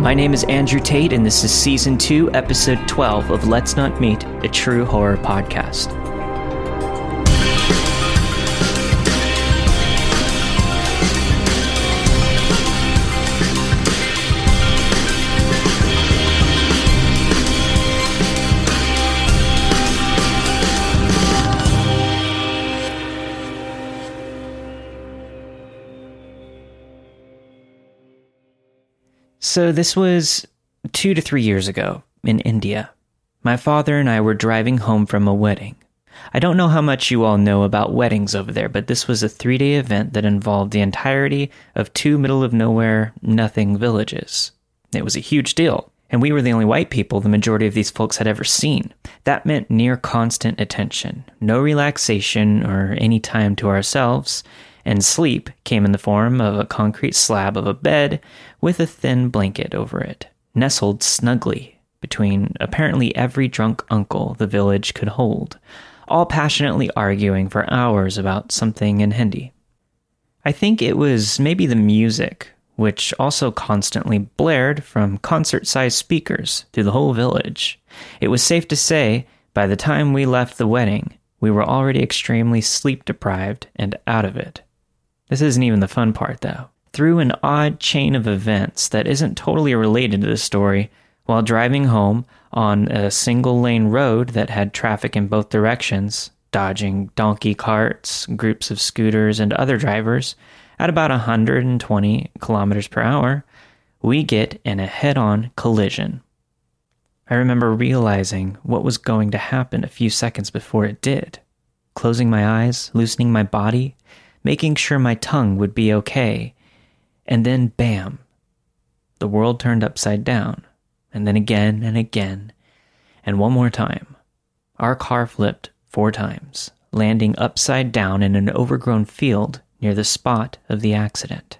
My name is Andrew Tate, and this is Season 2, Episode 12 of Let's Not Meet, a true horror podcast. So this was 2 to 3 years ago in India. My father and I were driving home from a wedding. I don't know how much you all know about weddings over there, but this was a 3-day event that involved the entirety of 2 middle-of-nowhere, nothing villages. It was a huge deal, and we were the only white people the majority of these folks had ever seen. That meant near constant attention, no relaxation or any time to ourselves, and sleep came in the form of a concrete slab of a bed with a thin blanket over it, nestled snugly between apparently every drunk uncle the village could hold, all passionately arguing for hours about something in Hindi. I think it was maybe the music, which also constantly blared from concert-sized speakers through the whole village. It was safe to say, by the time we left the wedding, we were already extremely sleep-deprived and out of it. This isn't even the fun part, though. Through an odd chain of events that isn't totally related to this story, while driving home on a single-lane road that had traffic in both directions, dodging donkey carts, groups of scooters, and other drivers, at about 120 kilometers per hour, we get in a head-on collision. I remember realizing what was going to happen a few seconds before it did, closing my eyes, loosening my body, making sure my tongue would be okay, and then bam, the world turned upside down, and then again and again, and one more time. Our car flipped 4 times, landing upside down in an overgrown field near the spot of the accident.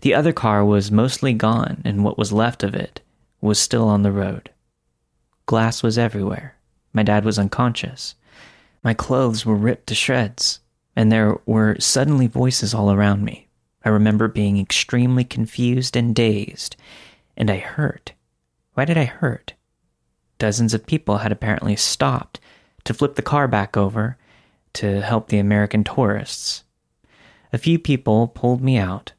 The other car was mostly gone, and what was left of it was still on the road. Glass was everywhere. My dad was unconscious. My clothes were ripped to shreds, and there were suddenly voices all around me. I remember being extremely confused and dazed, and I hurt. Why did I hurt? Dozens of people had apparently stopped to flip the car back over to help the American tourists. A few people pulled me out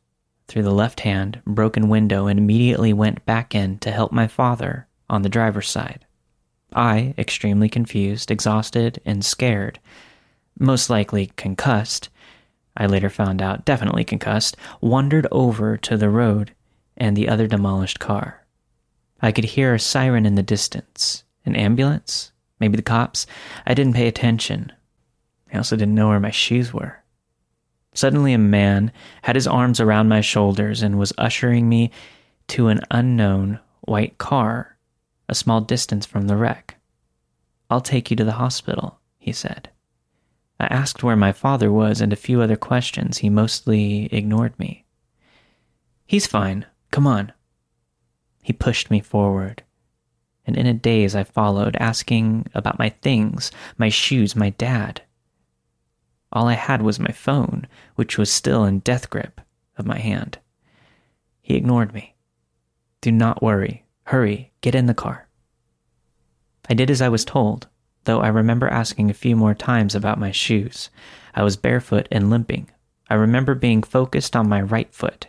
through the left-hand broken window and immediately went back in to help my father on the driver's side. I, extremely confused, exhausted, and scared, most likely concussed, I later found out definitely concussed, wandered over to the road and the other demolished car. I could hear a siren in the distance, an ambulance, maybe the cops. I didn't pay attention. I also didn't know where my shoes were. Suddenly a man had his arms around my shoulders and was ushering me to an unknown white car a small distance from the wreck. "I'll take you to the hospital," he said. I asked where my father was and a few other questions. He mostly ignored me. "He's fine. Come on." He pushed me forward, and in a daze I followed, asking about my things, my shoes, my dad. All I had was my phone, which was still in death grip of my hand. He ignored me. "Do not worry. Hurry, get in the car." I did as I was told, though I remember asking a few more times about my shoes. I was barefoot and limping. I remember being focused on my right foot,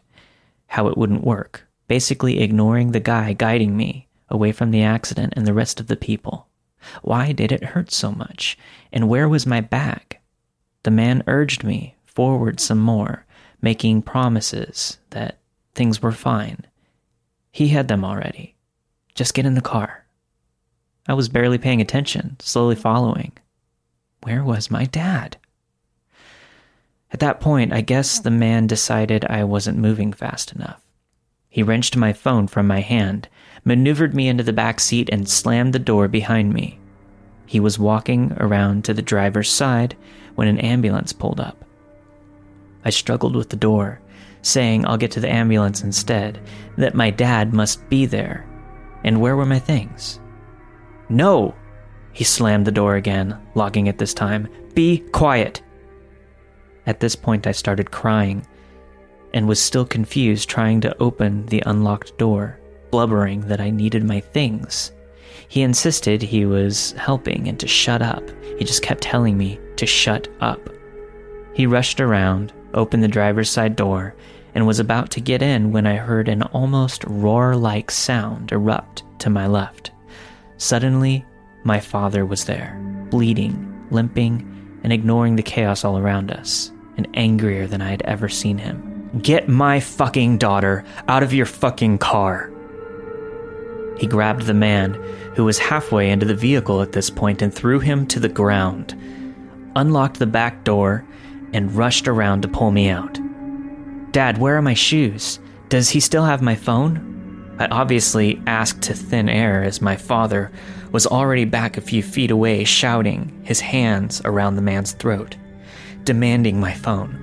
how it wouldn't work, basically ignoring the guy guiding me away from the accident and the rest of the people. Why did it hurt so much? And where was my bag? The man urged me forward some more, making promises that things were fine. He had them already. "Just get in the car." I was barely paying attention, slowly following. Where was my dad? At that point, I guess the man decided I wasn't moving fast enough. He wrenched my phone from my hand, maneuvered me into the back seat, and slammed the door behind me. He was walking around to the driver's side when an ambulance pulled up. I struggled with the door, saying I'll get to the ambulance instead, that my dad must be there. And where were my things? "No!" He slammed the door again, locking it this time. "Be quiet!" At this point, I started crying and was still confused, trying to open the unlocked door. blubbering that I needed my things. He insisted he was helping and to shut up. He just kept telling me to shut up. He rushed around, opened the driver's side door, and was about to get in when I heard an almost roar-like sound erupt to my left. Suddenly, my father was there, bleeding, limping, and ignoring the chaos all around us, and angrier than I had ever seen him. "Get my fucking daughter out of your fucking car!" He grabbed the man, who was halfway into the vehicle at this point, and threw him to the ground, unlocked the back door, and rushed around to pull me out. "Dad, where are my shoes? Does he still have my phone?" I obviously asked to thin air, as my father was already back a few feet away, shouting, his hands around the man's throat, demanding my phone.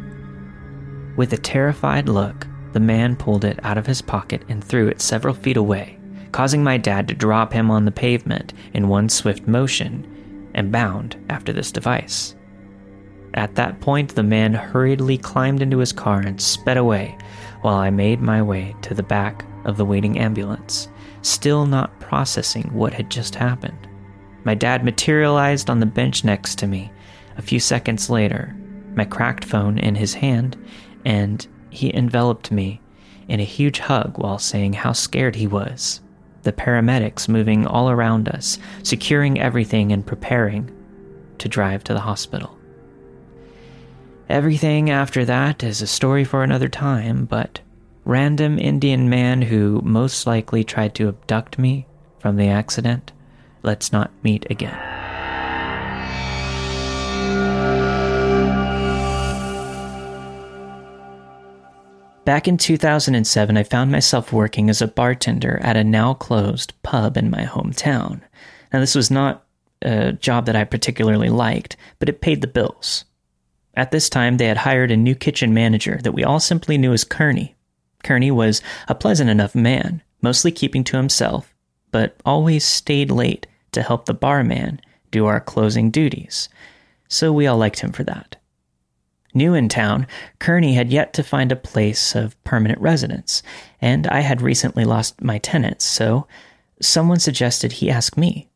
With a terrified look, the man pulled it out of his pocket and threw it several feet away, causing my dad to drop him on the pavement in one swift motion and bound after this device. At that point, the man hurriedly climbed into his car and sped away while I made my way to the back of the waiting ambulance, still not processing what had just happened. My dad materialized on the bench next to me a few seconds later, my cracked phone in his hand, and he enveloped me in a huge hug while saying how scared he was. The paramedics moving all around us, securing everything and preparing to drive to the hospital. Everything after that is a story for another time, but random Indian man who most likely tried to abduct me from the accident, let's not meet again. Back in 2007, I found myself working as a bartender at a now-closed pub in my hometown. Now, this was not a job that I particularly liked, but it paid the bills. At this time, they had hired a new kitchen manager that we all simply knew as Kearney. Kearney was a pleasant enough man, mostly keeping to himself, but always stayed late to help the barman do our closing duties, so we all liked him for that. New in town, Kearney had yet to find a place of permanent residence, and I had recently lost my tenants, so someone suggested he ask me.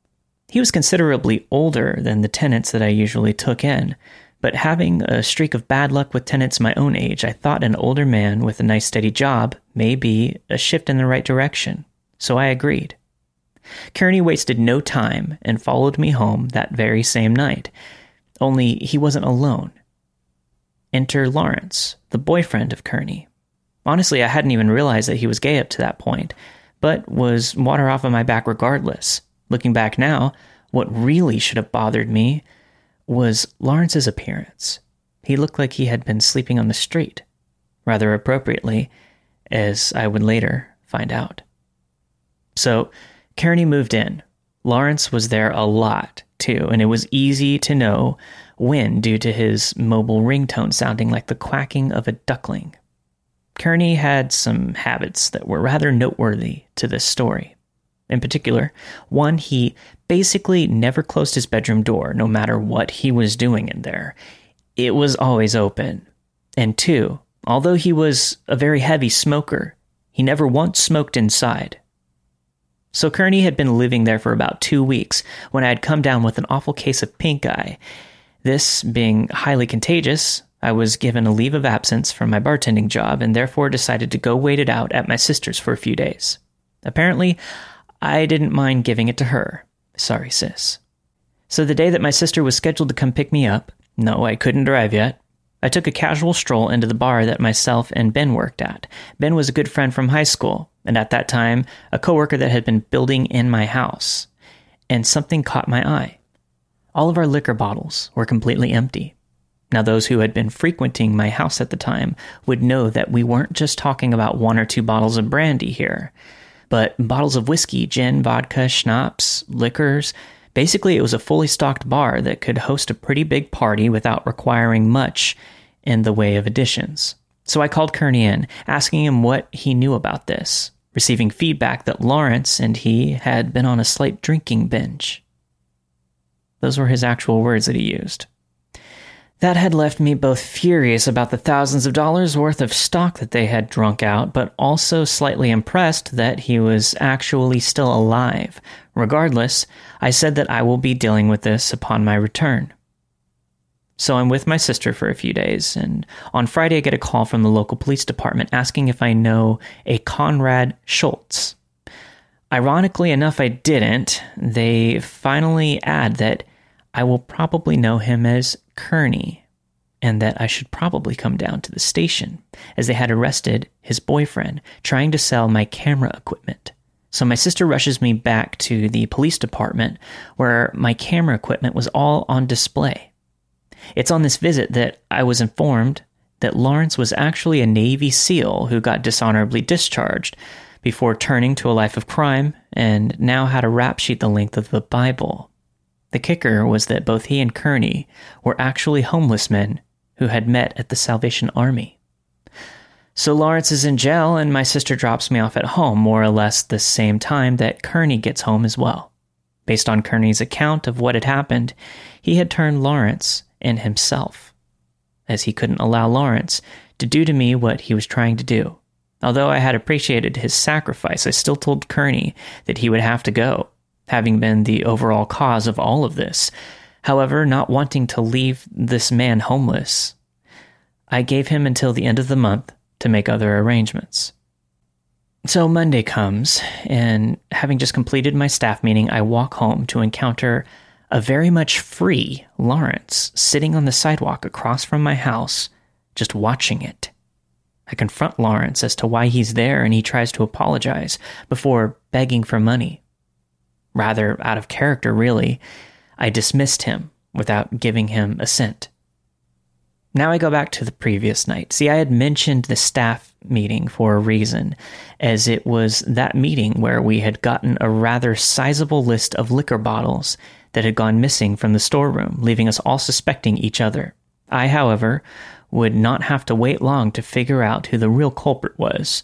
He was considerably older than the tenants that I usually took in, but having a streak of bad luck with tenants my own age, I thought an older man with a nice steady job may be a shift in the right direction, so I agreed. Kearney wasted no time and followed me home that very same night, only he wasn't alone. Enter Lawrence, the boyfriend of Kearney. Honestly, I hadn't even realized that he was gay up to that point, but was water off of my back regardless. Looking back now, what really should have bothered me was Lawrence's appearance. He looked like he had been sleeping on the street, rather appropriately, as I would later find out. So, Kearney moved in. Lawrence was there a lot, too, and it was easy to know when due to his mobile ringtone sounding like the quacking of a duckling. Kearney had some habits that were rather noteworthy to this story. In particular, one, he basically never closed his bedroom door, no matter what he was doing in there. It was always open. And two, although he was a very heavy smoker, he never once smoked inside. So Kearney had been living there for about 2 weeks when I had come down with an awful case of pink eye. This being highly contagious, I was given a leave of absence from my bartending job and therefore decided to go wait it out at my sister's for a few days. Apparently, I didn't mind giving it to her. Sorry, sis. So the day that my sister was scheduled to come pick me up, no, I couldn't drive yet, I took a casual stroll into the bar that myself and Ben worked at. Ben was a good friend from high school, and at that time, a coworker that had been building in my house. And something caught my eye. All of our liquor bottles were completely empty. Now, those who had been frequenting my house at the time would know that we weren't just talking about 1 or 2 bottles of brandy here, but bottles of whiskey, gin, vodka, schnapps, liquors. Basically, it was a fully stocked bar that could host a pretty big party without requiring much in the way of additions. So I called Kearney in, asking him what he knew about this, receiving feedback that Lawrence and he had been on a slight drinking binge. Those were his actual words that he used. That had left me both furious about the thousands of dollars worth of stock that they had drunk out, but also slightly impressed that he was actually still alive. Regardless, I said that I will be dealing with this upon my return. So I'm with my sister for a few days, and on Friday I get a call from the local police department asking if I know a Conrad Schultz. Ironically enough, I didn't. They finally add that I will probably know him as Kearney, and that I should probably come down to the station, as they had arrested his boyfriend, trying to sell my camera equipment. So my sister rushes me back to the police department, where my camera equipment was all on display. It's on this visit that I was informed that Lawrence was actually a Navy SEAL who got dishonorably discharged before turning to a life of crime, and now had a rap sheet the length of the Bible. The kicker was that both he and Kearney were actually homeless men who had met at the Salvation Army. So Lawrence is in jail, and my sister drops me off at home more or less the same time that Kearney gets home as well. Based on Kearney's account of what had happened, he had turned Lawrence in himself, as he couldn't allow Lawrence to do to me what he was trying to do. Although I had appreciated his sacrifice, I still told Kearney that he would have to go, having been the overall cause of all of this. However, not wanting to leave this man homeless, I gave him until the end of the month to make other arrangements. So Monday comes, and having just completed my staff meeting, I walk home to encounter a very much free Lawrence sitting on the sidewalk across from my house, just watching it. I confront Lawrence as to why he's there, and he tries to apologize before begging for money. Rather out of character, really, I dismissed him without giving him assent. Now I go back to the previous night. See, I had mentioned the staff meeting for a reason, as it was that meeting where we had gotten a rather sizable list of liquor bottles that had gone missing from the storeroom, leaving us all suspecting each other. I, however, would not have to wait long to figure out who the real culprit was,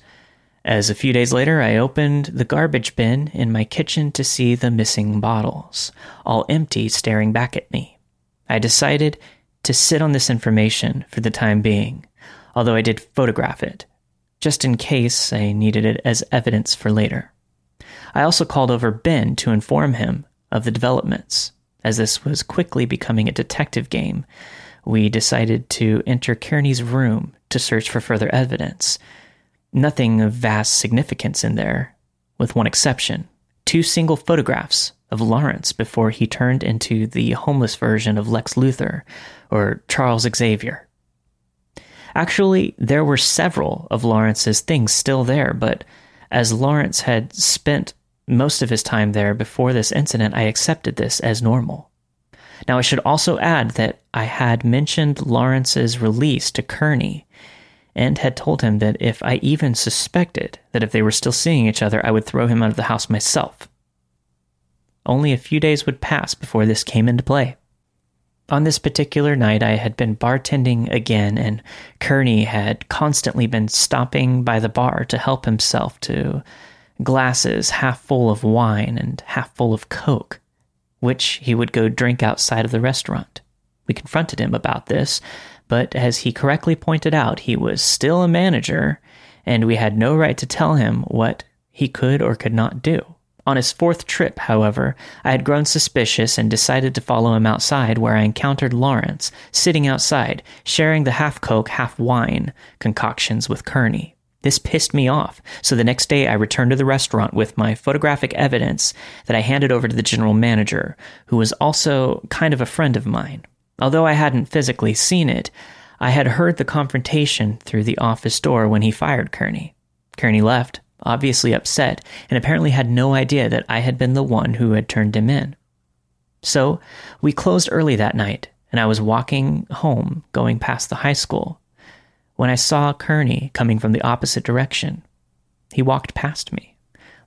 as a few days later, I opened the garbage bin in my kitchen to see the missing bottles, all empty, staring back at me. I decided to sit on this information for the time being, although I did photograph it, just in case I needed it as evidence for later. I also called over Ben to inform him of the developments. As this was quickly becoming a detective game, we decided to enter Kearney's room to search for further evidence. Nothing of vast significance in there, with one exception. 2 single photographs of Lawrence before he turned into the homeless version of Lex Luthor or Charles Xavier. Actually, there were several of Lawrence's things still there, but as Lawrence had spent most of his time there before this incident, I accepted this as normal. Now, I should also add that I had mentioned Lawrence's release to Kearney, and had told him that if I even suspected that if they were still seeing each other, I would throw him out of the house myself. Only a few days would pass before this came into play. On this particular night, I had been bartending again, and Kearney had constantly been stopping by the bar to help himself to glasses half full of wine and half full of Coke, which he would go drink outside of the restaurant. We confronted him about this, but as he correctly pointed out, he was still a manager, and we had no right to tell him what he could or could not do. On his 4th trip, however, I had grown suspicious and decided to follow him outside, where I encountered Lawrence, sitting outside, sharing the half-Coke, half-wine concoctions with Kearney. This pissed me off, so the next day I returned to the restaurant with my photographic evidence that I handed over to the general manager, who was also kind of a friend of mine. Although I hadn't physically seen it, I had heard the confrontation through the office door when he fired Kearney. Kearney left, obviously upset, and apparently had no idea that I had been the one who had turned him in. So, we closed early that night, and I was walking home, going past the high school, when I saw Kearney coming from the opposite direction. He walked past me,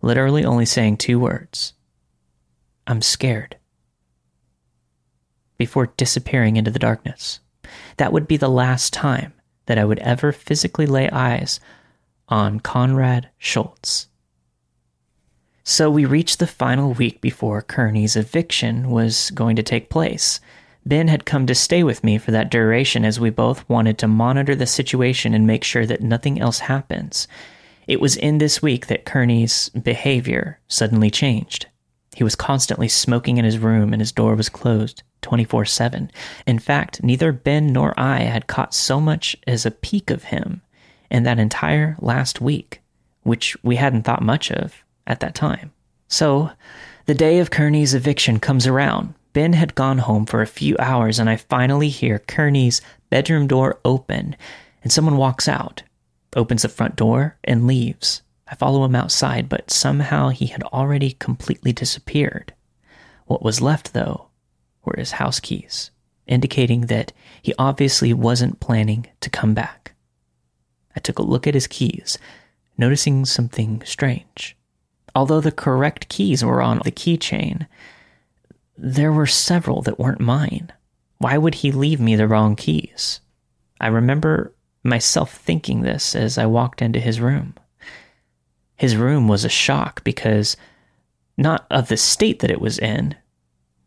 literally only saying 2 words. "I'm scared," before disappearing into the darkness. That would be the last time that I would ever physically lay eyes on Conrad Schultz. So we reached the final week before Kearney's eviction was going to take place. Ben had come to stay with me for that duration as we both wanted to monitor the situation and make sure that nothing else happens. It was in this week that Kearney's behavior suddenly changed. He was constantly smoking in his room and his door was closed 24/7. In fact, neither Ben nor I had caught so much as a peek of him in that entire last week, which we hadn't thought much of at that time. So, the day of Kearney's eviction comes around. Ben had gone home for a few hours and I finally hear Kearney's bedroom door open and someone walks out, opens the front door, and leaves. I follow him outside, but somehow he had already completely disappeared. What was left, though, were his house keys, indicating that he obviously wasn't planning to come back. I took a look at his keys, noticing something strange. Although the correct keys were on the keychain, there were several that weren't mine. Why would he leave me the wrong keys? I remember myself thinking this as I walked into his room. His room was a shock because not of the state that it was in.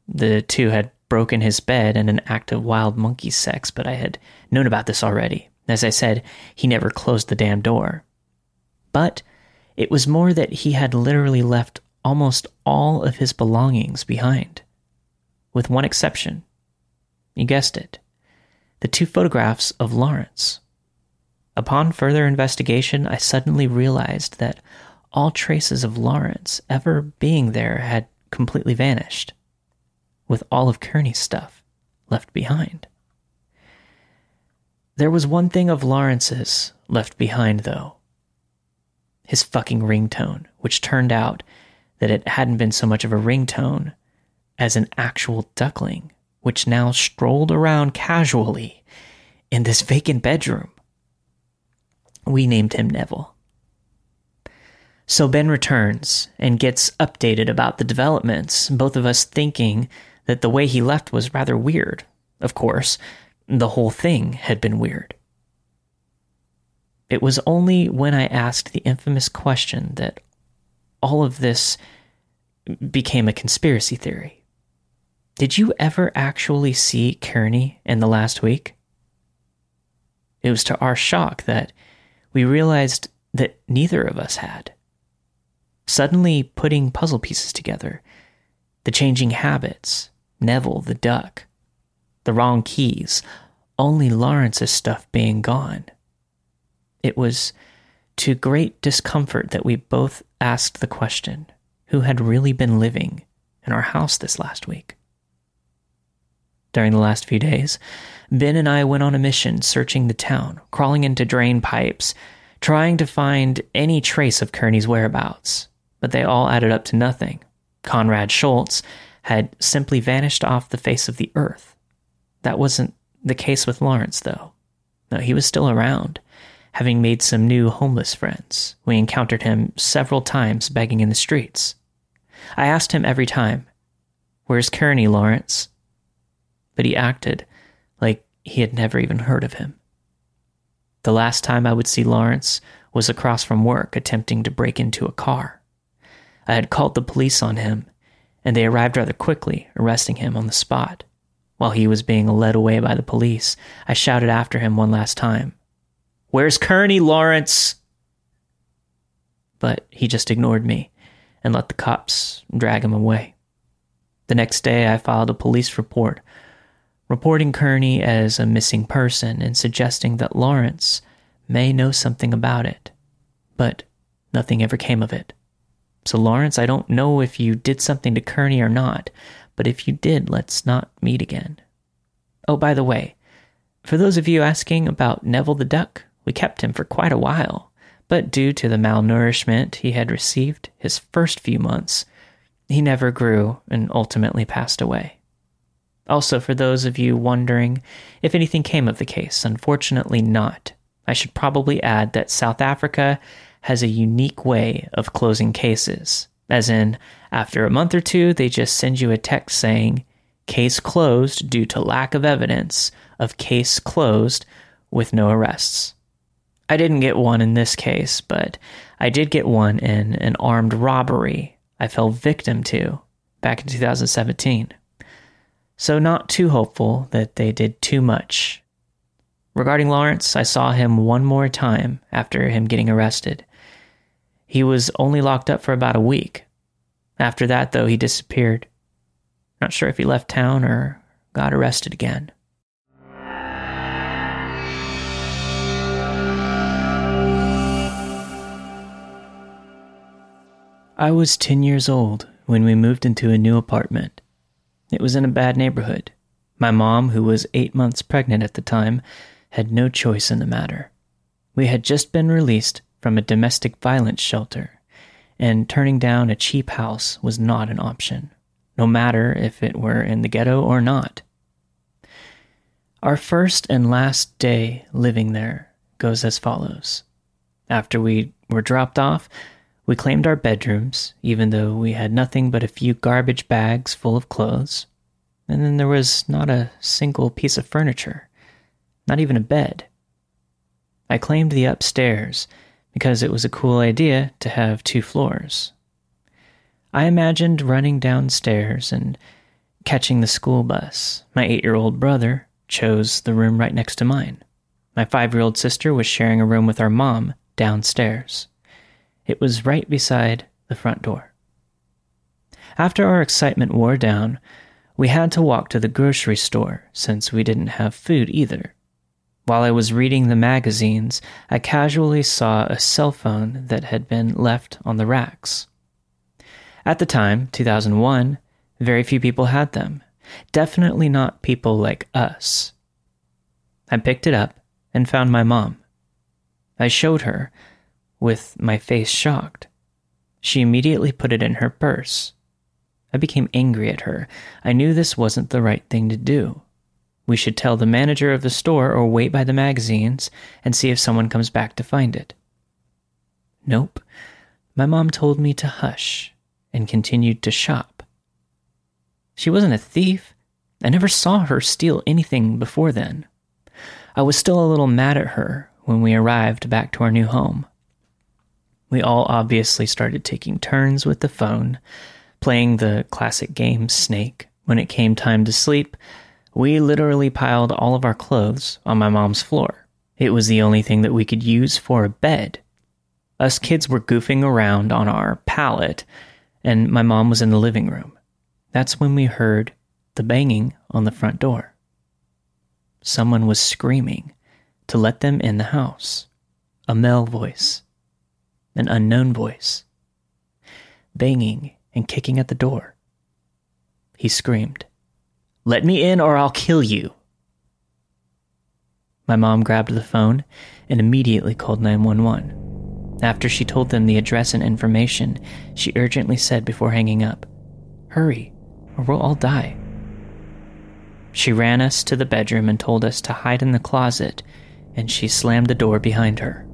The two had broken his bed in an act of wild monkey sex, but I had known about this already. As I said, he never closed the damn door. But it was more that he had literally left almost all of his belongings behind, with one exception. You guessed it. The two photographs of Lawrence. Upon further investigation, I suddenly realized that all traces of Lawrence ever being there had completely vanished, with all of Kearney's stuff left behind. There was one thing of Lawrence's left behind, though. His fucking ringtone, which turned out that it hadn't been so much of a ringtone as an actual duckling, which now strolled around casually in this vacant bedroom. We named him Neville. So Ben returns and gets updated about the developments, both of us thinking that the way he left was rather weird. Of course, the whole thing had been weird. It was only when I asked the infamous question that all of this became a conspiracy theory. Did you ever actually see Kearney in the last week? It was to our shock that we realized that neither of us had. Suddenly putting puzzle pieces together, the changing habits, Neville the duck, the wrong keys, only Lawrence's stuff being gone. It was to great discomfort that we both asked the question, who had really been living in our house this last week? During the last few days, Ben and I went on a mission searching the town, crawling into drain pipes, trying to find any trace of Kearney's whereabouts, but they all added up to nothing. Conrad Schultz had simply vanished off the face of the earth. That wasn't the case with Lawrence, though. No, he was still around, having made some new homeless friends. We encountered him several times begging in the streets. I asked him every time, "Where's Kearney, Lawrence?" But he acted like he had never even heard of him. The last time I would see Lawrence was across from work attempting to break into a car. I had called the police on him, and they arrived rather quickly, arresting him on the spot. While he was being led away by the police, I shouted after him one last time, "Where's Kearney, Lawrence?" But he just ignored me and let the cops drag him away. The next day, I filed a police report reporting Kearney as a missing person and suggesting that Lawrence may know something about it, but nothing ever came of it. So Lawrence, I don't know if you did something to Kearney or not, but if you did, let's not meet again. Oh, by the way, for those of you asking about Neville the duck, we kept him for quite a while, but due to the malnourishment he had received his first few months, he never grew and ultimately passed away. Also, for those of you wondering if anything came of the case, unfortunately not. I should probably add that South Africa has a unique way of closing cases. As in, after a month or two, they just send you a text saying, "Case closed due to lack of evidence of case closed with no arrests." I didn't get one in this case, but I did get one in an armed robbery I fell victim to back in 2017. so not too hopeful that they did too much. Regarding Lawrence, I saw him one more time after him getting arrested. He was only locked up for about a week. After that, though, he disappeared. Not sure if he left town or got arrested again. I was 10 years old when we moved into a new apartment. It was in a bad neighborhood. My mom, who was 8 months pregnant at the time, had no choice in the matter. We had just been released from a domestic violence shelter, and turning down a cheap house was not an option, no matter if it were in the ghetto or not. Our first and last day living there goes as follows. After we were dropped off, we claimed our bedrooms, even though we had nothing but a few garbage bags full of clothes, and then there was not a single piece of furniture, not even a bed. I claimed the upstairs because it was a cool idea to have 2 floors. I imagined running downstairs and catching the school bus. My 8-year-old brother chose the room right next to mine. My 5-year-old sister was sharing a room with our mom downstairs. It was right beside the front door. After our excitement wore down, we had to walk to the grocery store since we didn't have food either. While I was reading the magazines, I casually saw a cell phone that had been left on the racks. At the time, 2001, very few people had them. Definitely not people like us. I picked it up and found my mom. I showed her, with my face shocked. She immediately put it in her purse. I became angry at her. I knew this wasn't the right thing to do. We should tell the manager of the store or wait by the magazines and see if someone comes back to find it. Nope. My mom told me to hush and continued to shop. She wasn't a thief. I never saw her steal anything before then. I was still a little mad at her when we arrived back to our new home. We all obviously started taking turns with the phone, playing the classic game Snake. When it came time to sleep, we literally piled all of our clothes on my mom's floor. It was the only thing that we could use for a bed. Us kids were goofing around on our pallet, and my mom was in the living room. That's when we heard the banging on the front door. Someone was screaming to let them in the house. A male voice. An unknown voice. Banging and kicking at the door. He screamed, "Let me in or I'll kill you." My mom grabbed the phone and immediately called 911. After she told them the address and information, she urgently said before hanging up, "Hurry, or we'll all die." She ran us to the bedroom and told us to hide in the closet, and she slammed the door behind her.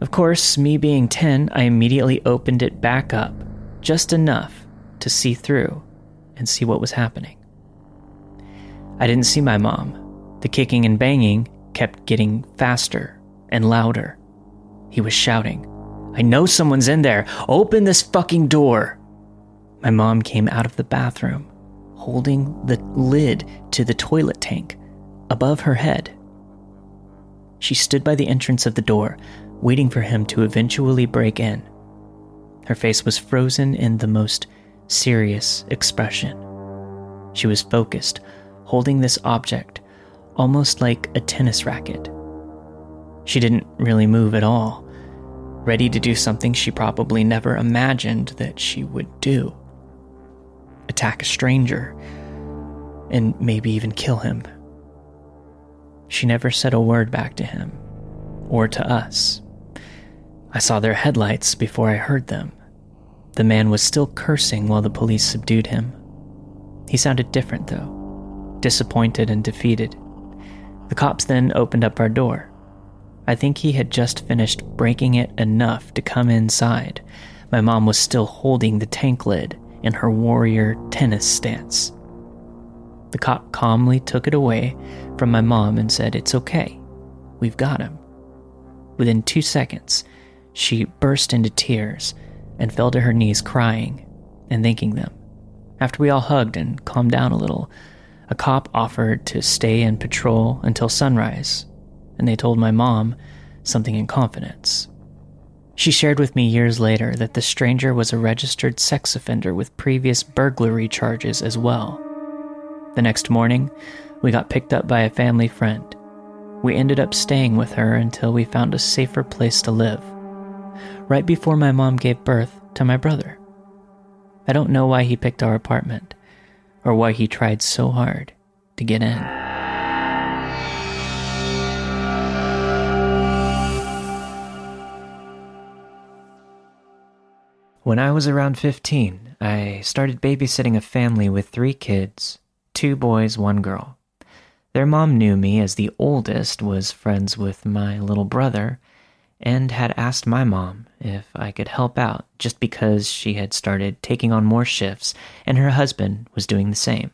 Of course, me being 10, I immediately opened it back up, just enough to see through and see what was happening. I didn't see my mom. The kicking and banging kept getting faster and louder. He was shouting, "I know someone's in there! Open this fucking door!" My mom came out of the bathroom, holding the lid to the toilet tank above her head. She stood by the entrance of the door, waiting for him to eventually break in. Her face was frozen in the most serious expression. She was focused, holding this object, almost like a tennis racket. She didn't really move at all, ready to do something she probably never imagined that she would do. Attack a stranger, and maybe even kill him. She never said a word back to him, or to us. I saw their headlights before I heard them. The man was still cursing while the police subdued him. He sounded different, though, disappointed and defeated. The cops then opened up our door. I think he had just finished breaking it enough to come inside. My mom was still holding the tank lid in her warrior tennis stance. The cop calmly took it away from my mom and said, "It's okay. We've got him." Within 2 seconds, she burst into tears and fell to her knees crying and thanking them. After we all hugged and calmed down a little, a cop offered to stay and patrol until sunrise, and they told my mom something in confidence. She shared with me years later that the stranger was a registered sex offender with previous burglary charges as well. The next morning, we got picked up by a family friend. We ended up staying with her until we found a safer place to live, right before my mom gave birth to my brother. I don't know why he picked our apartment, or why he tried so hard to get in. When I was around 15, I started babysitting a family with 3 kids, 2 boys, 1 girl. Their mom knew me as the oldest, was friends with my little brother, and had asked my mom if I could help out just because she had started taking on more shifts and her husband was doing the same.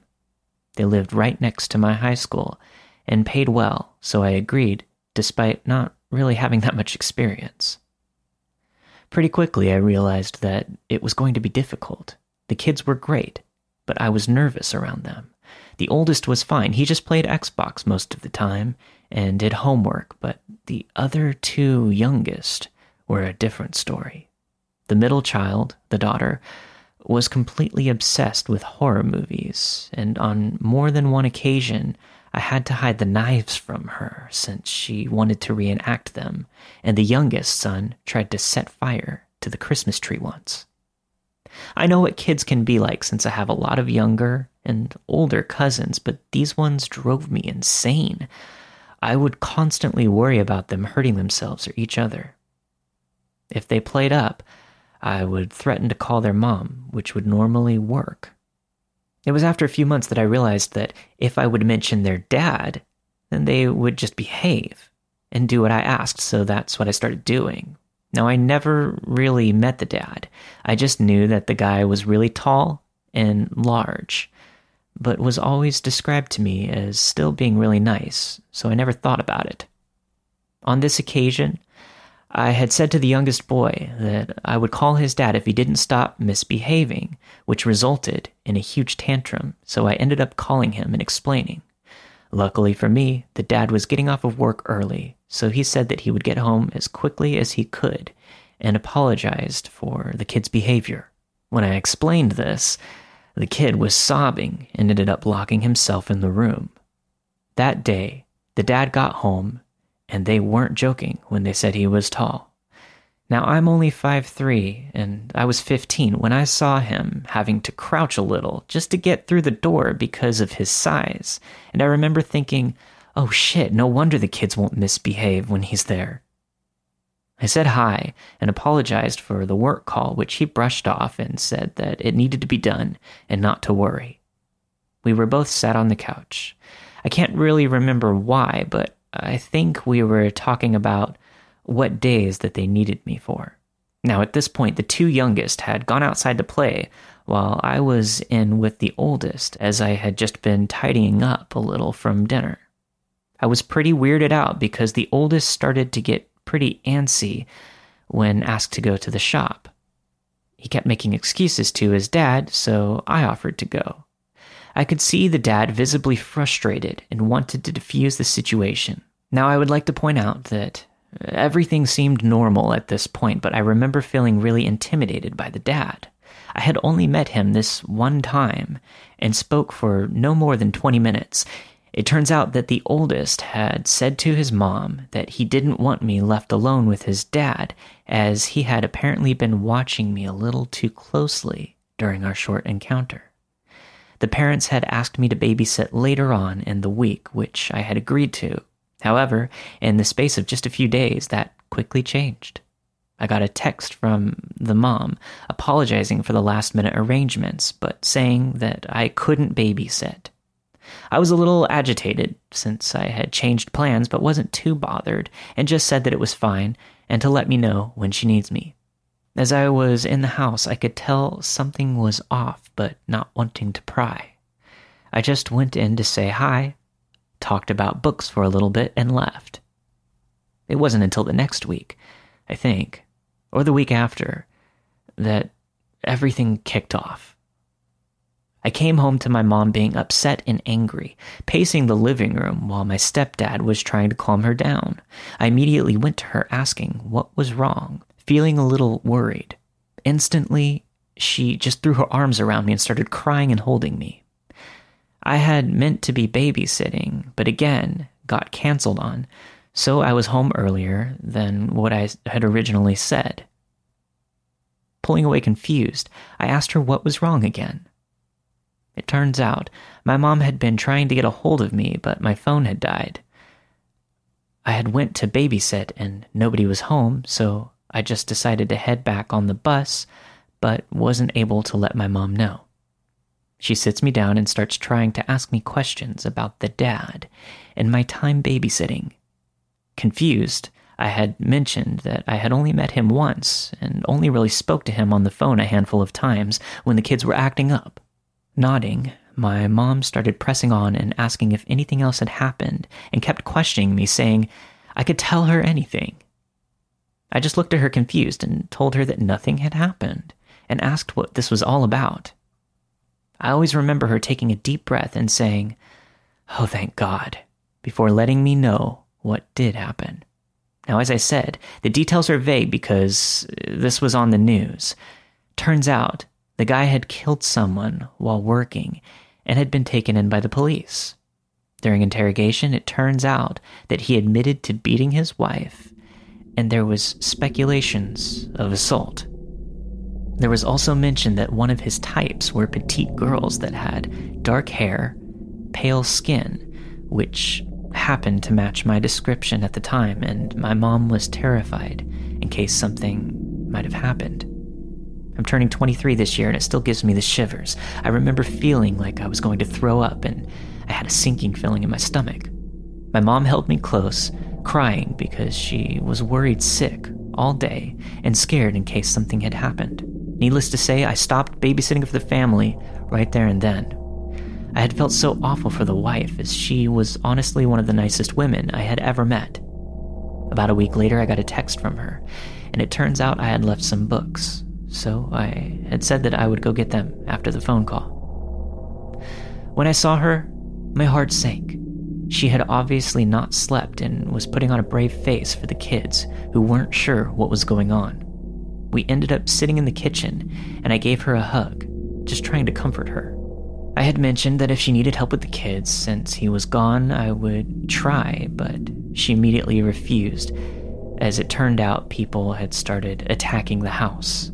They lived right next to my high school and paid well, so I agreed despite not really having that much experience. Pretty quickly I realized that it was going to be difficult. The kids were great, but I was nervous around them. The oldest was fine, he just played Xbox most of the time and did homework, but the other 2 youngest were a different story. The middle child, the daughter, was completely obsessed with horror movies, and on more than one occasion, I had to hide the knives from her since she wanted to reenact them, and the youngest son tried to set fire to the Christmas tree once. I know what kids can be like since I have a lot of younger and older cousins, but these ones drove me insane. I would constantly worry about them hurting themselves or each other. If they played up, I would threaten to call their mom, which would normally work. It was after a few months that I realized that if I would mention their dad, then they would just behave and do what I asked, so that's what I started doing. Now, I never really met the dad. I just knew that the guy was really tall and large, but was always described to me as still being really nice, so I never thought about it. On this occasion, I had said to the youngest boy that I would call his dad if he didn't stop misbehaving, which resulted in a huge tantrum, so I ended up calling him and explaining. Luckily for me, the dad was getting off of work early, so he said that he would get home as quickly as he could and apologized for the kid's behavior. When I explained this, the kid was sobbing and ended up locking himself in the room. That day, the dad got home, and they weren't joking when they said he was tall. Now, I'm only 5'3", and I was 15 when I saw him having to crouch a little just to get through the door because of his size, and I remember thinking, oh shit, no wonder the kids won't misbehave when he's there. I said hi and apologized for the work call, which he brushed off and said that it needed to be done and not to worry. We were both sat on the couch. I can't really remember why, but I think we were talking about what days that they needed me for. Now, at this point, the 2 youngest had gone outside to play while I was in with the oldest, as I had just been tidying up a little from dinner. I was pretty weirded out because the oldest started to get pretty antsy when asked to go to the shop. He kept making excuses to his dad, so I offered to go. I could see the dad visibly frustrated and wanted to defuse the situation. Now, I would like to point out that everything seemed normal at this point, but I remember feeling really intimidated by the dad. I had only met him this one time and spoke for no more than 20 minutes. It turns out that the oldest had said to his mom that he didn't want me left alone with his dad, as he had apparently been watching me a little too closely during our short encounter. The parents had asked me to babysit later on in the week, which I had agreed to. However, in the space of just a few days, that quickly changed. I got a text from the mom apologizing for the last-minute arrangements, but saying that I couldn't babysit. I was a little agitated since I had changed plans, but wasn't too bothered, and just said that it was fine and to let me know when she needs me. As I was in the house, I could tell something was off, but not wanting to pry. I just went in to say hi, talked about books for a little bit, and left. It wasn't until the next week, I think, or the week after, that everything kicked off. I came home to my mom being upset and angry, pacing the living room while my stepdad was trying to calm her down. I immediately went to her asking what was wrong, feeling a little worried. Instantly, she just threw her arms around me and started crying and holding me. I had meant to be babysitting, but again, got canceled on, so I was home earlier than what I had originally said. Pulling away confused, I asked her what was wrong again. It turns out, my mom had been trying to get a hold of me, but my phone had died. I had went to babysit, and nobody was home, so I just decided to head back on the bus, but wasn't able to let my mom know. She sits me down and starts trying to ask me questions about the dad and my time babysitting. Confused, I had mentioned that I had only met him once and only really spoke to him on the phone a handful of times when the kids were acting up. Nodding, my mom started pressing on and asking if anything else had happened and kept questioning me, saying I could tell her anything. I just looked at her confused and told her that nothing had happened and asked what this was all about. I always remember her taking a deep breath and saying, "Oh, thank God," before letting me know what did happen. Now, as I said, the details are vague because this was on the news. Turns out, the guy had killed someone while working and had been taken in by the police. During interrogation, it turns out that he admitted to beating his wife, and there was speculations of assault. There was also mention that one of his types were petite girls that had dark hair, pale skin, which happened to match my description at the time, and my mom was terrified in case something might have happened. I'm turning 23 this year, and it still gives me the shivers. I remember feeling like I was going to throw up, and I had a sinking feeling in my stomach. My mom held me close, crying because she was worried sick all day and scared in case something had happened. Needless to say, I stopped babysitting for the family right there and then. I had felt so awful for the wife, as she was honestly one of the nicest women I had ever met. About a week later, I got a text from her, and it turns out I had left some books. So I had said that I would go get them after the phone call. When I saw her, my heart sank. She had obviously not slept and was putting on a brave face for the kids, who weren't sure what was going on. We ended up sitting in the kitchen, and I gave her a hug, just trying to comfort her. I had mentioned that if she needed help with the kids, since he was gone, I would try, but she immediately refused. As it turned out, people had started attacking the house.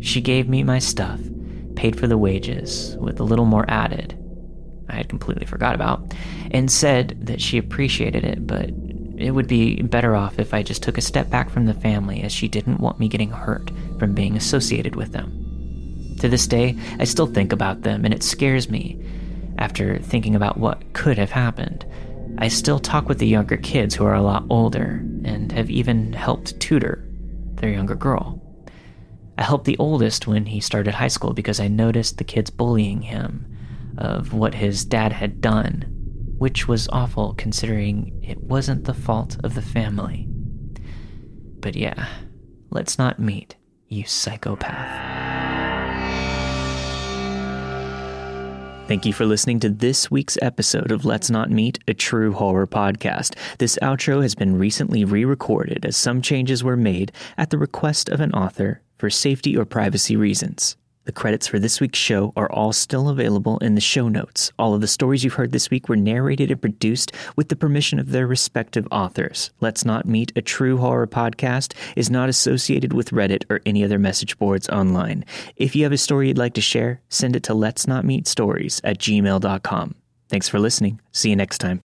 She gave me my stuff, paid for the wages, with a little more added, I had completely forgot about, and said that she appreciated it, but it would be better off if I just took a step back from the family, as she didn't want me getting hurt from being associated with them. To this day, I still think about them, and it scares me. After thinking about what could have happened, I still talk with the younger kids who are a lot older, and have even helped tutor their younger girl. I helped the oldest when he started high school because I noticed the kids bullying him of what his dad had done, which was awful considering it wasn't the fault of the family. But yeah, let's not meet, you psychopath. Thank you for listening to this week's episode of Let's Not Meet, a true horror podcast. This outro has been recently re-recorded as some changes were made at the request of an author for safety or privacy reasons. The credits for this week's show are all still available in the show notes. All of the stories you've heard this week were narrated and produced with the permission of their respective authors. Let's Not Meet, a true horror podcast, is not associated with Reddit or any other message boards online. If you have a story you'd like to share, send it to letsnotmeetstories@gmail.com. Thanks for listening. See you next time.